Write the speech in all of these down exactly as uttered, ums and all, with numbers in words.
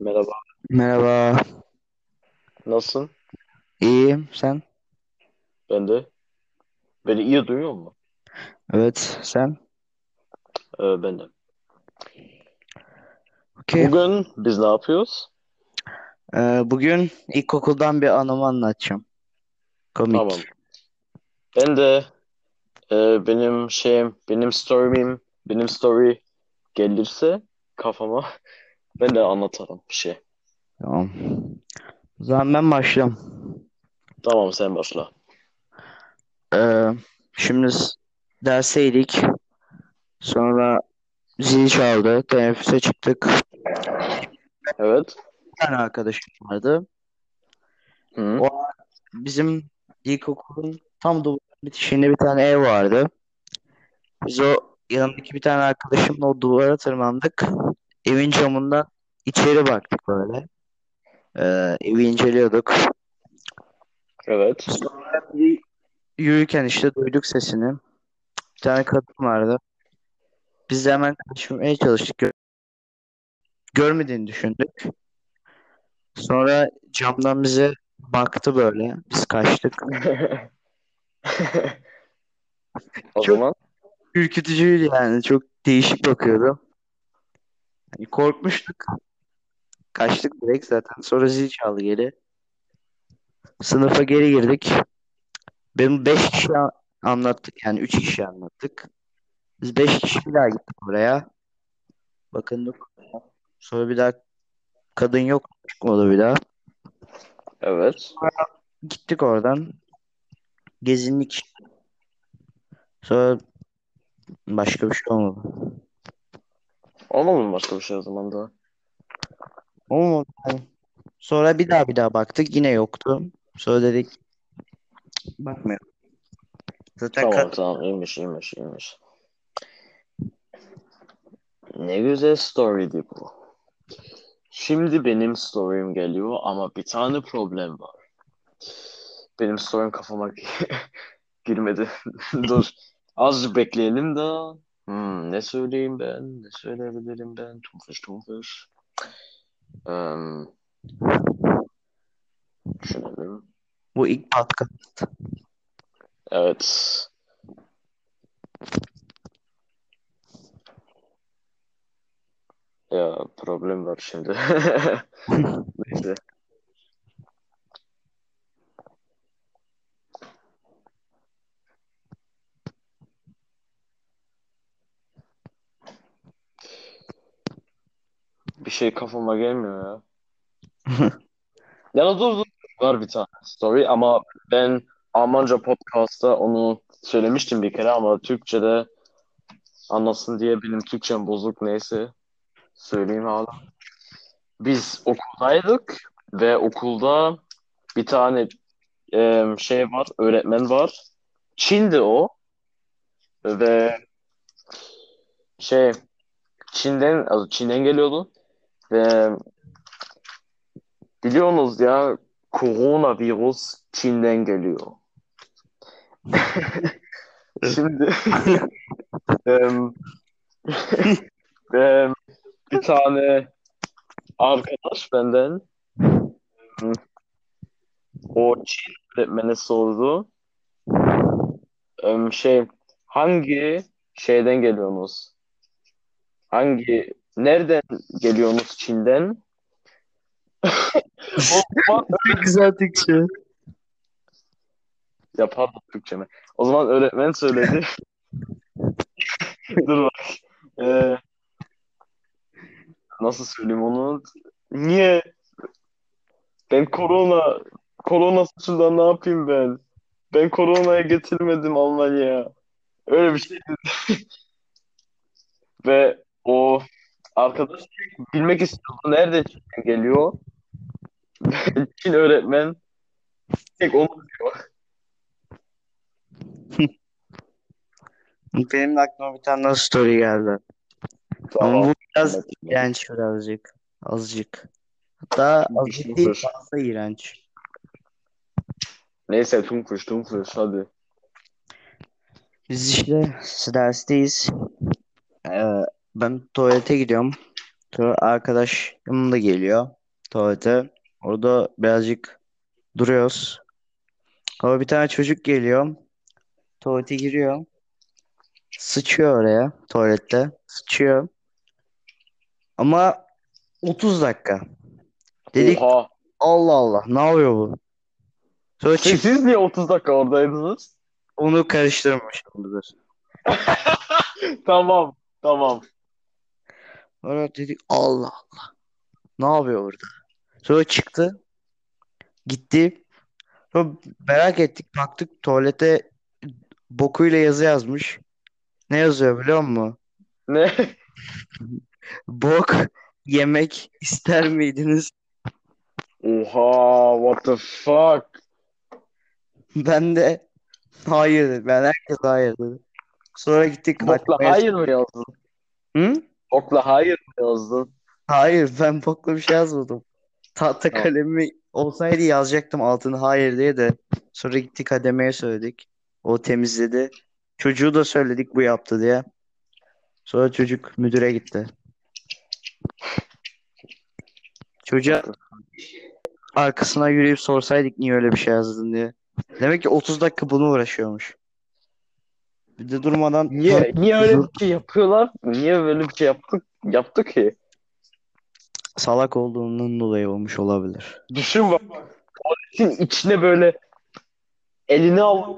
Merhaba. Merhaba. Nasılsın? İyiyim. Sen? Ben de. Beni iyi duyuyor musun? Evet. Sen? Ee, ben de. Okey. Bugün biz ne yapıyoruz? Ee, bugün ilkokuldan bir anımı anlatacağım. Komik. Tamam. Ben de e, benim şeyim, benim story'im, benim story gelirse kafama ben de anlatırım bir şey. Tamam. O zaman ben başlayayım. Tamam, sen başla. Ee, şimdi s- derseydik. Sonra zil çaldı. Teneffüse çıktık. Evet. Bir tane arkadaşım vardı. Hı. O bizim ilkokulun tam duvarın bitişiğinde bir tane ev vardı. Biz o yanındaki bir tane arkadaşımla o duvara tırmandık. Evin camından içeri baktık böyle. Ee, evi inceliyorduk. Evet. Sonra bir yürürken işte duyduk sesini. Bir tane kadın vardı. Biz de hemen kaçmaya çalıştık. Gö- Görmediğini düşündük. Sonra camdan bize baktı böyle. Biz kaçtık. O Çok zaman ürkütücüydü yani. Çok değişik bakıyordu. Hani korkmuştuk. Kaçtık direkt zaten. Sonra zil çaldı geri. Sınıfa geri girdik. Benim beş kişi a- anlattık. Yani üç kişi anlattık. Biz beş kişi bir daha gittik oraya. Bakındık. Sonra bir daha kadın yok. Çıkmadı bir daha. evet. Gittik oradan. Gezindik. Sonra başka bir şey olmadı. Olmadı mı başka bir şey o zaman da? Olmadı. Sonra bir daha bir daha baktık. Yine yoktu. Sonra dedik bakmayalım. Zaten Tamam kadın tamam iyiymiş iyiymiş iyiymiş. Ne güzel story'di bu. Şimdi benim story'im geliyor ama bir tane problem var. Benim story'im kafama girmedi. Dur. Azıcık bekleyelim de. Hmm, ne söyleyeyim ben? Ne söyleyebilirim ben? Tumfiş tumfiş. Em, Düşünelim. bu ilk patka. Evet. Ya problem var şimdi. Neyse. Bir şey kafama gelmiyor ya. Ya dur dur. Var bir tane story ama ben Almanca podcast'ta onu söylemiştim bir kere ama Türkçe'de anlasın diye benim Türkçem bozuk, neyse söyleyeyim hala. Biz okuldaydık ve okulda bir tane e, şey var, öğretmen var. Çin'di o ve şey Çin'den az- Çin'den geliyordu ve biliyorsunuz ya koronavirüs Çin'den geliyor. Şimdi em, em, bir tane arkadaş benden hı, o Çin öğretmeni sordu. Em, şey hangi şeyden geliyorsunuz? Hangi nereden geliyorsunuz Çin'den? O zaman Çok güzel Türkçe. ya pardon Türkçeme. O zaman öğretmen söyledi. Dur bak. Ee, Nasıl söyleyeyim onu? Niye? Ben korona korona suçundan ne yapayım ben? Ben koronaya getirmedim Almanya'ya. Öyle bir şey dedi. Ve o arkadaş bilmek istiyordu nerede Çin'den geliyor. Çin öğretmen tek onu diyor. Benim de aklıma bir tane daha story geldi. Ama Tamam. bu biraz Anlat şimdi. iğrenç birazcık. Azıcık. Hatta Tunkuş azıcık değil tunkuş. fazla iğrenç. Neyse tunkuş tunkuş hadi. Biz işte dersteyiz. Ee, ben tuvalete gidiyorum. Sonra arkadaşım da geliyor tuvalete. Orada birazcık duruyoruz. Ama bir tane çocuk geliyor. Tuvalete giriyor. Sıçıyor oraya tuvalette. Sıçıyor. Ama otuz dakika. Dedik Oha. Allah Allah ne yapıyor bu? Sonra çık- Siz niye otuz dakika oradaydınız? onu karıştırmışımdır. Tamam. Tamam. Sonra dedik Allah Allah ne yapıyor burada? Sonra çıktı. Gitti. Sonra merak ettik. Baktık tuvalete bokuyla yazı yazmış. Ne yazıyor biliyor musun? Ne? Bok yemek ister miydiniz? Oha. What the fuck? Ben de hayır dedim. Ben herkes hayır dedim. Sonra gittik Bokla mahkemeye. hayır mı yazdın? Hı? Bokla hayır mı yazdın? Hayır ben bokla bir şey yazmadım. Tahta Tamam. kalemi olsaydı yazacaktım altını hayır diye de. Sonra gittik kademeye söyledik. O temizledi. Çocuğu da söyledik bu yaptı diye. Sonra çocuk müdüre gitti. Çocuğa arkasına yürüyüp sorsaydık niye öyle bir şey yazdın diye. Demek ki otuz dakika bunu uğraşıyormuş. Bir de durmadan Niye niye öyle bir şey yapıyorlar? Niye böyle bir şey yaptık yaptı ki? salak olduğundan dolayı olmuş olabilir. Düşün bak. Tuvaletin içine böyle elini al,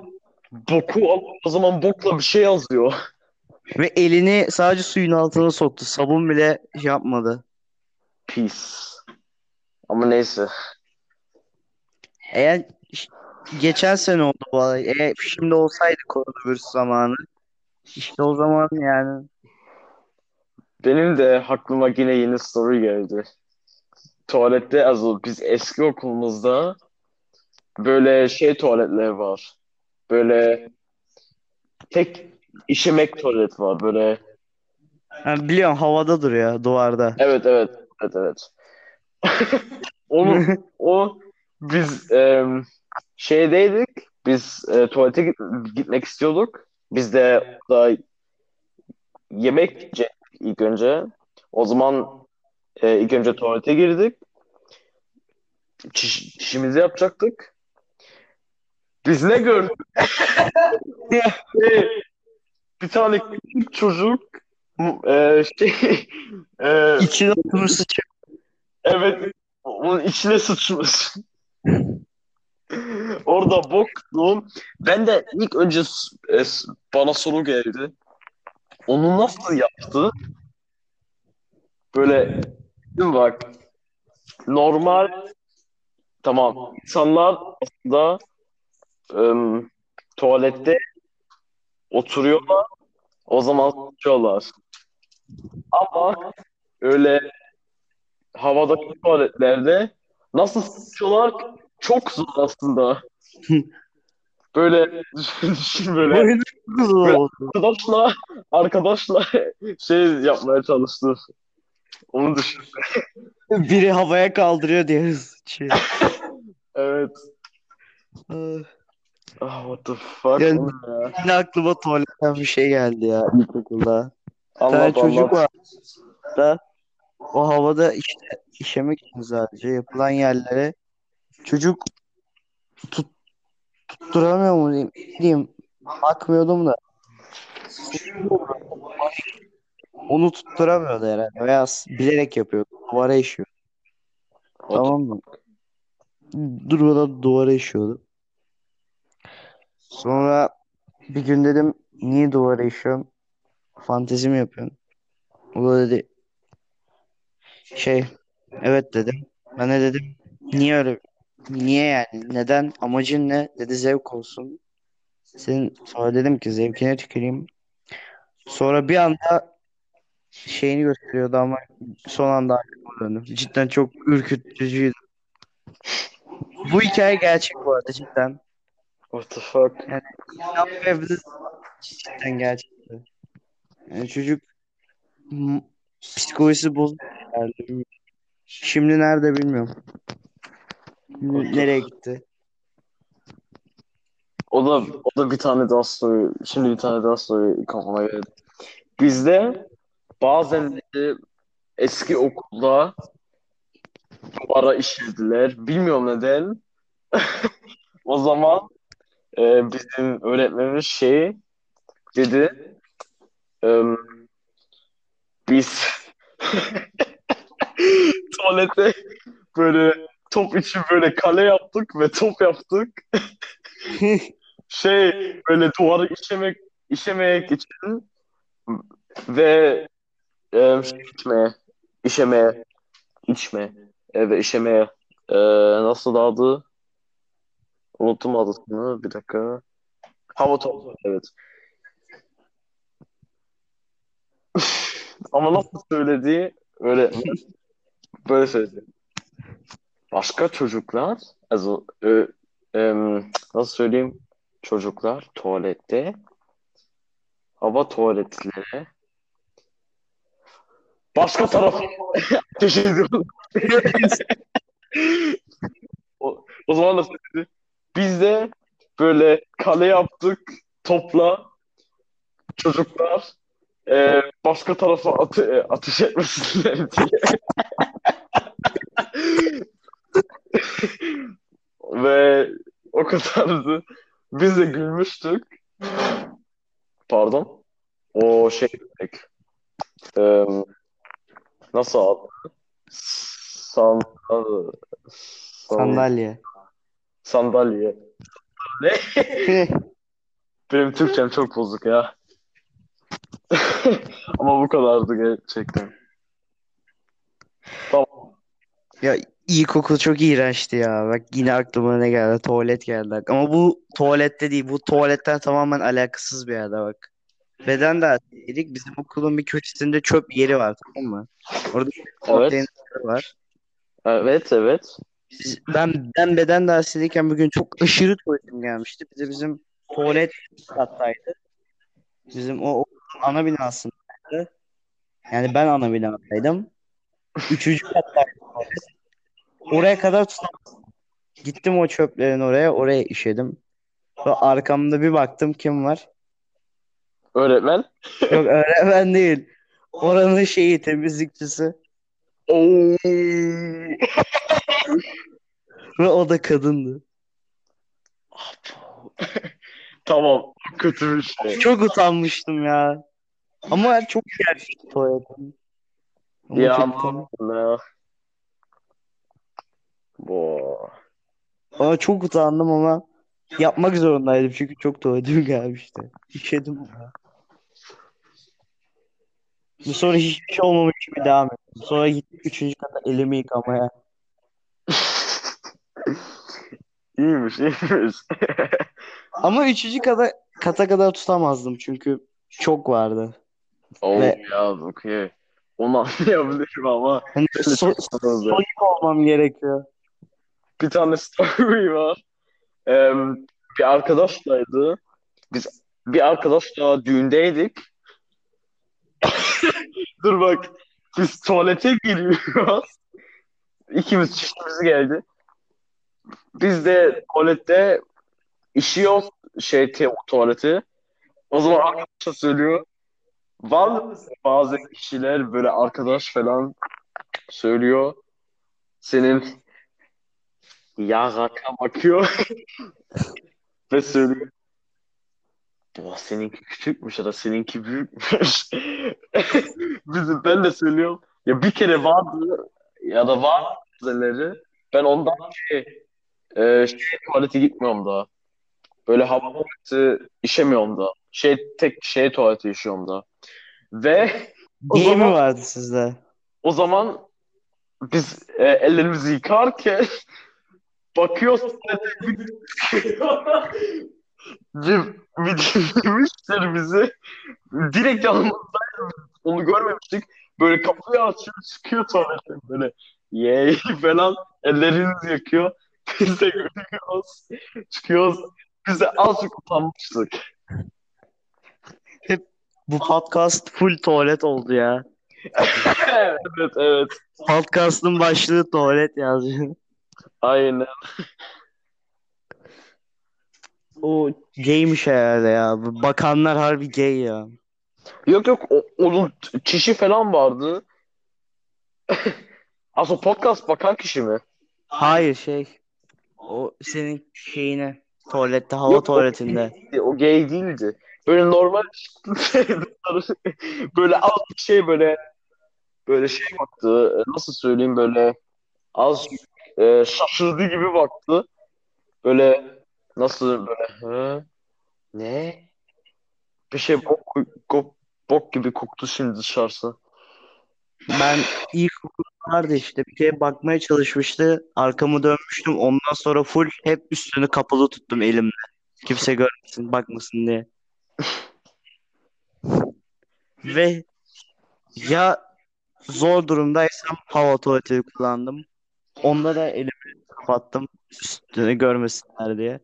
boku al. O zaman bokla bir şey yazıyor. Ve elini sadece suyun altına soktu. Sabun bile şey yapmadı. Pis. Ama neyse. Eğer ş- geçen sene oldu bu olay. Eğer şimdi olsaydı koronavirüs zamanı. İşte o zaman yani. Benim de aklıma yine yeni soru geldi. Tuvalette azıl biz eski okulumuzda böyle şey tuvaletler var. Böyle tek işemek tuvalet var. Böyle Ha, biliyorum havada duruyor duvarda. evet evet evet evet. Onu o biz em, şeydeydik. Biz e, tuvalete git- gitmek istiyorduk. Biz de daha yemek yiyecektik ilk önce. O zaman e, ilk önce tuvalete girdik. Çiş, çişimizi yapacaktık. Biz ne gördük? E, Bir tane küçük çocuk e, şey e, İçine oturur sıçıyor. evet onun içine sıçmış. Orada boktum. Ben de ilk önce s- e, s- bana soru geldi. Onu nasıl yaptı? Böyle şimdi bak normal tamam insanlar aslında em, tuvalette oturuyorlar o zaman sıçıyorlar. Ama öyle havadaki tuvaletlerde nasıl sıçıyorlar ki? Çok zor aslında. Böyle düşün böyle. Oyun çok uzun Böyle oldu. arkadaşla arkadaşla şey yapmaya çalıştı. Onu düşün. Biri havaya kaldırıyor diye sıçıyor. Evet. Ah, Ah, what the fuck Yani oğlum ya. yine aklıma tuvaletten bir şey geldi ya ilkokulda. Bir tane Anlat çocuk anlat. var da o havada işte işemek için sadece yapılan yerlere çocuk tut, tutturamıyor mu diyeyim, ne diyeyim bakmıyordum da sıçıyor. Onu tutturamıyordu herhalde veya s- bilerek yapıyordu duvara işiyor What the- tamam mı? Durmadan duvara işiyordu. Sonra bir gün dedim niye duvara işiyorsun fantezi mi yapıyorsun? O da dedi şey evet dedim. Ben de dedim niye öyle niye yani neden amacın ne dedi zevk olsun. Senin sonra dedim ki zevkine tüküreyim. Sonra bir anda şeyini gösteriyordu ama son anda arkama döndüm. Cidden çok ürkütücüydü. Bu hikaye gerçek bu arada cidden. What the fuck? Yani inanmayabilir cidden gerçekti. Yani çocuk m- psikolojisi bozuk herhalde, bilmiyorum. Şimdi nerede bilmiyorum. Şimdi What the nereye gitti? O da o da bir tane daha soru. Şimdi bir tane daha soru kafama geldi. Bizde bazen Eski okulda duvara işlediler. Bilmiyorum neden. O zaman e, bizim öğretmenimiz şey dedi. e, Biz tuvalete böyle top için böyle kale yaptık ve top yaptık. Şey böyle duvarı işemek işemek için ve e, şey, içmeye, işemeye, içme e, ve işemeye e, nasıl adı? Unuttum adını. Bir dakika. Hava topu. Evet. Ama nasıl söylediği öyle böyle söyledi. Başka çocuklar also, ö, ö, nasıl söyleyeyim, çocuklar tuvalette, hava tuvaletleri başka tarafa ateş ediyorlar. o, o zaman nasıl dedi? Biz de böyle kale yaptık topla, çocuklar e, başka tarafa ate- ateş etmesinler diye. Ve o kadardı. Biz de gülmüştük. Pardon. O şey demek. Ee, Nasıl adı? Sandal... Sandal- Sandalye. Sandalye. Ne? Benim Türkçem çok bozuk ya. Ama bu kadardı gerçekten. Tamam. Ya ilkokul çok iğrençti ya. Bak yine aklıma ne geldi? Tuvalet geldi. ak- Ama bu tuvalette değil. Bu tuvaletten tamamen alakasız bir yerde bak. Beden dersindeydik. Bizim okulun bir köşesinde çöp yeri var, tamam mı? Orada çöp Evet. konteynerleri var. Evet, evet. Biz- ben ben beden dersindeyken bugün çok aşırı tuvaletim gelmişti. Bir de bizim tuvalet üst kattaydı. Bizim o okulun ana binasındaydı. Yani ben ana binadaydım. Üçüncü kattaydı tuvalet. Oraya kadar tutam. Gittim o çöplerin oraya. Oraya işedim. Ve arkamda bir baktım kim var? Öğretmen. Yok, öğretmen değil. Oranın şeyi, temizlikçisi. Oo. Ve o da kadındı. Tamam. Kötü bir şey. Çok utanmıştım ya. Ama çok gerçekti tuvaletim. Ama Ya çok utanmıştım. ne? Bu. Ama çok utandım ama yapmak zorundaydım çünkü çok tuvaletim gelmişti. İşedim ama. Bu sonra hiçbir şey olmamış gibi devam ettim. Sonra gittik üçüncü kata elimi yıkamaya. İyiymiş, iyiymiş. Ama üçüncü kata, kata kadar tutamazdım çünkü çok vardı. Oo Ve ya, okey. Onu anlayabilirim ama hani şöyle so çok fazla. soyuk olmam gerekiyor. Bir tane story var. Ee, Bir arkadaşlaydı. Biz bir arkadaşla düğündeydik. Dur bak. Biz tuvalete giriyoruz. İkimiz çiftimiz geldi. Biz de tuvalette işiyoruz şey te- tuvaleti. O zaman arkadaşa söylüyor. Var mı bazı kişiler böyle arkadaş falan söylüyor. Senin yaraka bakıyor ve söylüyor. Oha, seninki küçükmüş ya da seninki büyükmüş. Bizim, ben de söylüyorum. Ya bir kere vardı ya da var kuzenleri. Ben ondan şey, e, şey tuvalete gitmiyorum daha. Böyle hava tuvaleti işemiyorum da. Şey tek şey tuvalete işiyorum da. Ve o Gay mi zaman vardı sizde? o zaman biz e, ellerimizi yıkarken bakıyoruz tuvalete bir cim, bir cimrimiştir bizi. Direkt yanımızdaydı. Onu görmemiştik. Böyle kapıyı açıyor, çıkıyor tuvaletten böyle. Yey falan. Elleriniz yakıyor. Biz de görüyoruz. Çıkıyoruz. Biz de azıcık utanmıştık. Hep bu podcast full tuvalet oldu ya. Evet evet. Podcast'ın başlığı tuvalet yazıyor. Aynen. O gaymiş herhalde ya. Bu bakanlar harbi gay ya. Yok yok. O, onun çişi falan vardı. Aslında podcast bakan kişi mi? Hayır şey. O senin şeyine. Tuvalette, hava Yok, tuvaletinde. O gay, o gay değildi. Böyle normal böyle az bir şey böyle böyle şey baktı. Nasıl söyleyeyim böyle az e, şaşırdı gibi baktı. Böyle nasıl böyle hı, ne? Bir şey bok, bok, bok gibi koktu şimdi dışarısı. Ben ilk okullarda işte bir şeye bakmaya çalışmıştı. Arkamı dönmüştüm. Ondan sonra full hep üstünü kapalı tuttum elimle. Kimse görmesin, bakmasın diye. Ve ya zor durumdaysam hava tuvaleti kullandım. Onda da elimi kapattım. Üstünü görmesinler diye.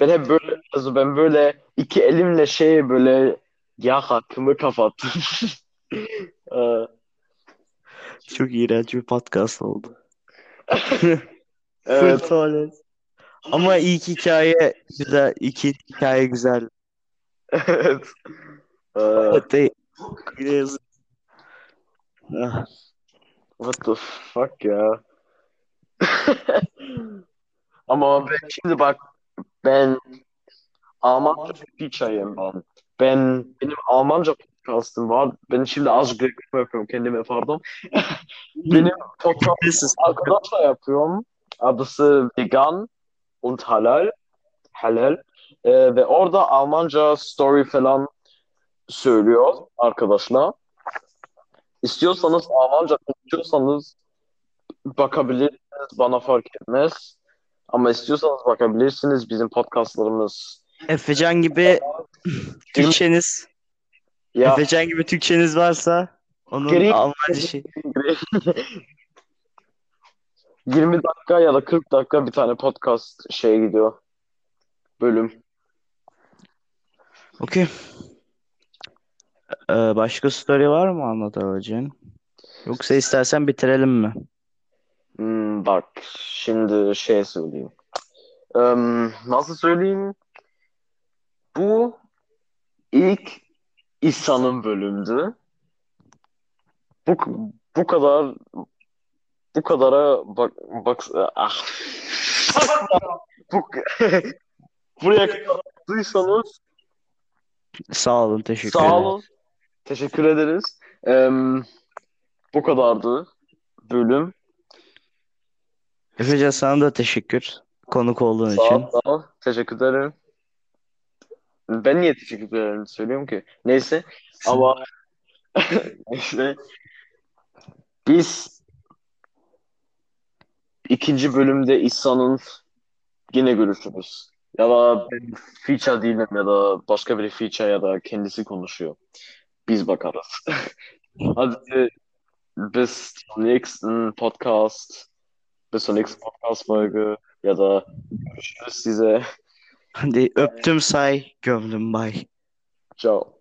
Ben hep böyle ben böyle iki elimle şey böyle ya hakkımı kapattım. Çok iğrenç bir podcast oldu. Evet. Ama ilk hikaye güzel. İki hikaye güzel. Evet. Ee... What the fuck ya. Ama ben şimdi bak ben Almanca hikayem var. Ben benim Almanca podcastım var. Ben şimdi az Greek yapıyorum kendime pardon. Benim podcast arkadaşla yapıyorum. Adısı Vegan und Halal. Halal. Ee, ve orada Almanca story falan söylüyor arkadaşlar. İstiyorsanız Almanca konuşuyorsanız bakabilirsiniz. Bana fark etmez. Ama istiyorsanız bakabilirsiniz. Bizim podcastlarımız Efecan gibi Türkçeniz ya. Efecan gibi Türkçeniz varsa onun Geri... Almanca şey. yirmi dakika ya da kırk dakika bir tane podcast şeye gidiyor. Bölüm. Okey. Ee, başka story var mı anlatabileceğin? Yoksa istersen bitirelim mi? Hmm, bak şimdi şey söyleyeyim. Ee, nasıl söyleyeyim? Bu ilk İsa'nın bölümdü. Bu bu kadar bu kadara bak bak ah. bu, buraya kadar duysanız sağ olun, teşekkür ederim. Sağ olun. Teşekkür ederiz. Ee, bu kadardı bölüm. Efecan sana da teşekkür konuk olduğun sağ için. Sağ ol. Teşekkür ederim. Ben niye teşekkür ederim söylüyorum ki? Neyse ama neyse biz ikinci bölümde İsa'nın yine görüşürüz. Ya da ben feature değilim ya da başka biri feature ya da kendisi konuşuyor. Biz bakarız. Hadi bis zum nächsten Podcast. Bis zur nächsten Podcast-Folge ya da görüşürüz size. Hadi öptüm say, gömdüm bay. Ciao.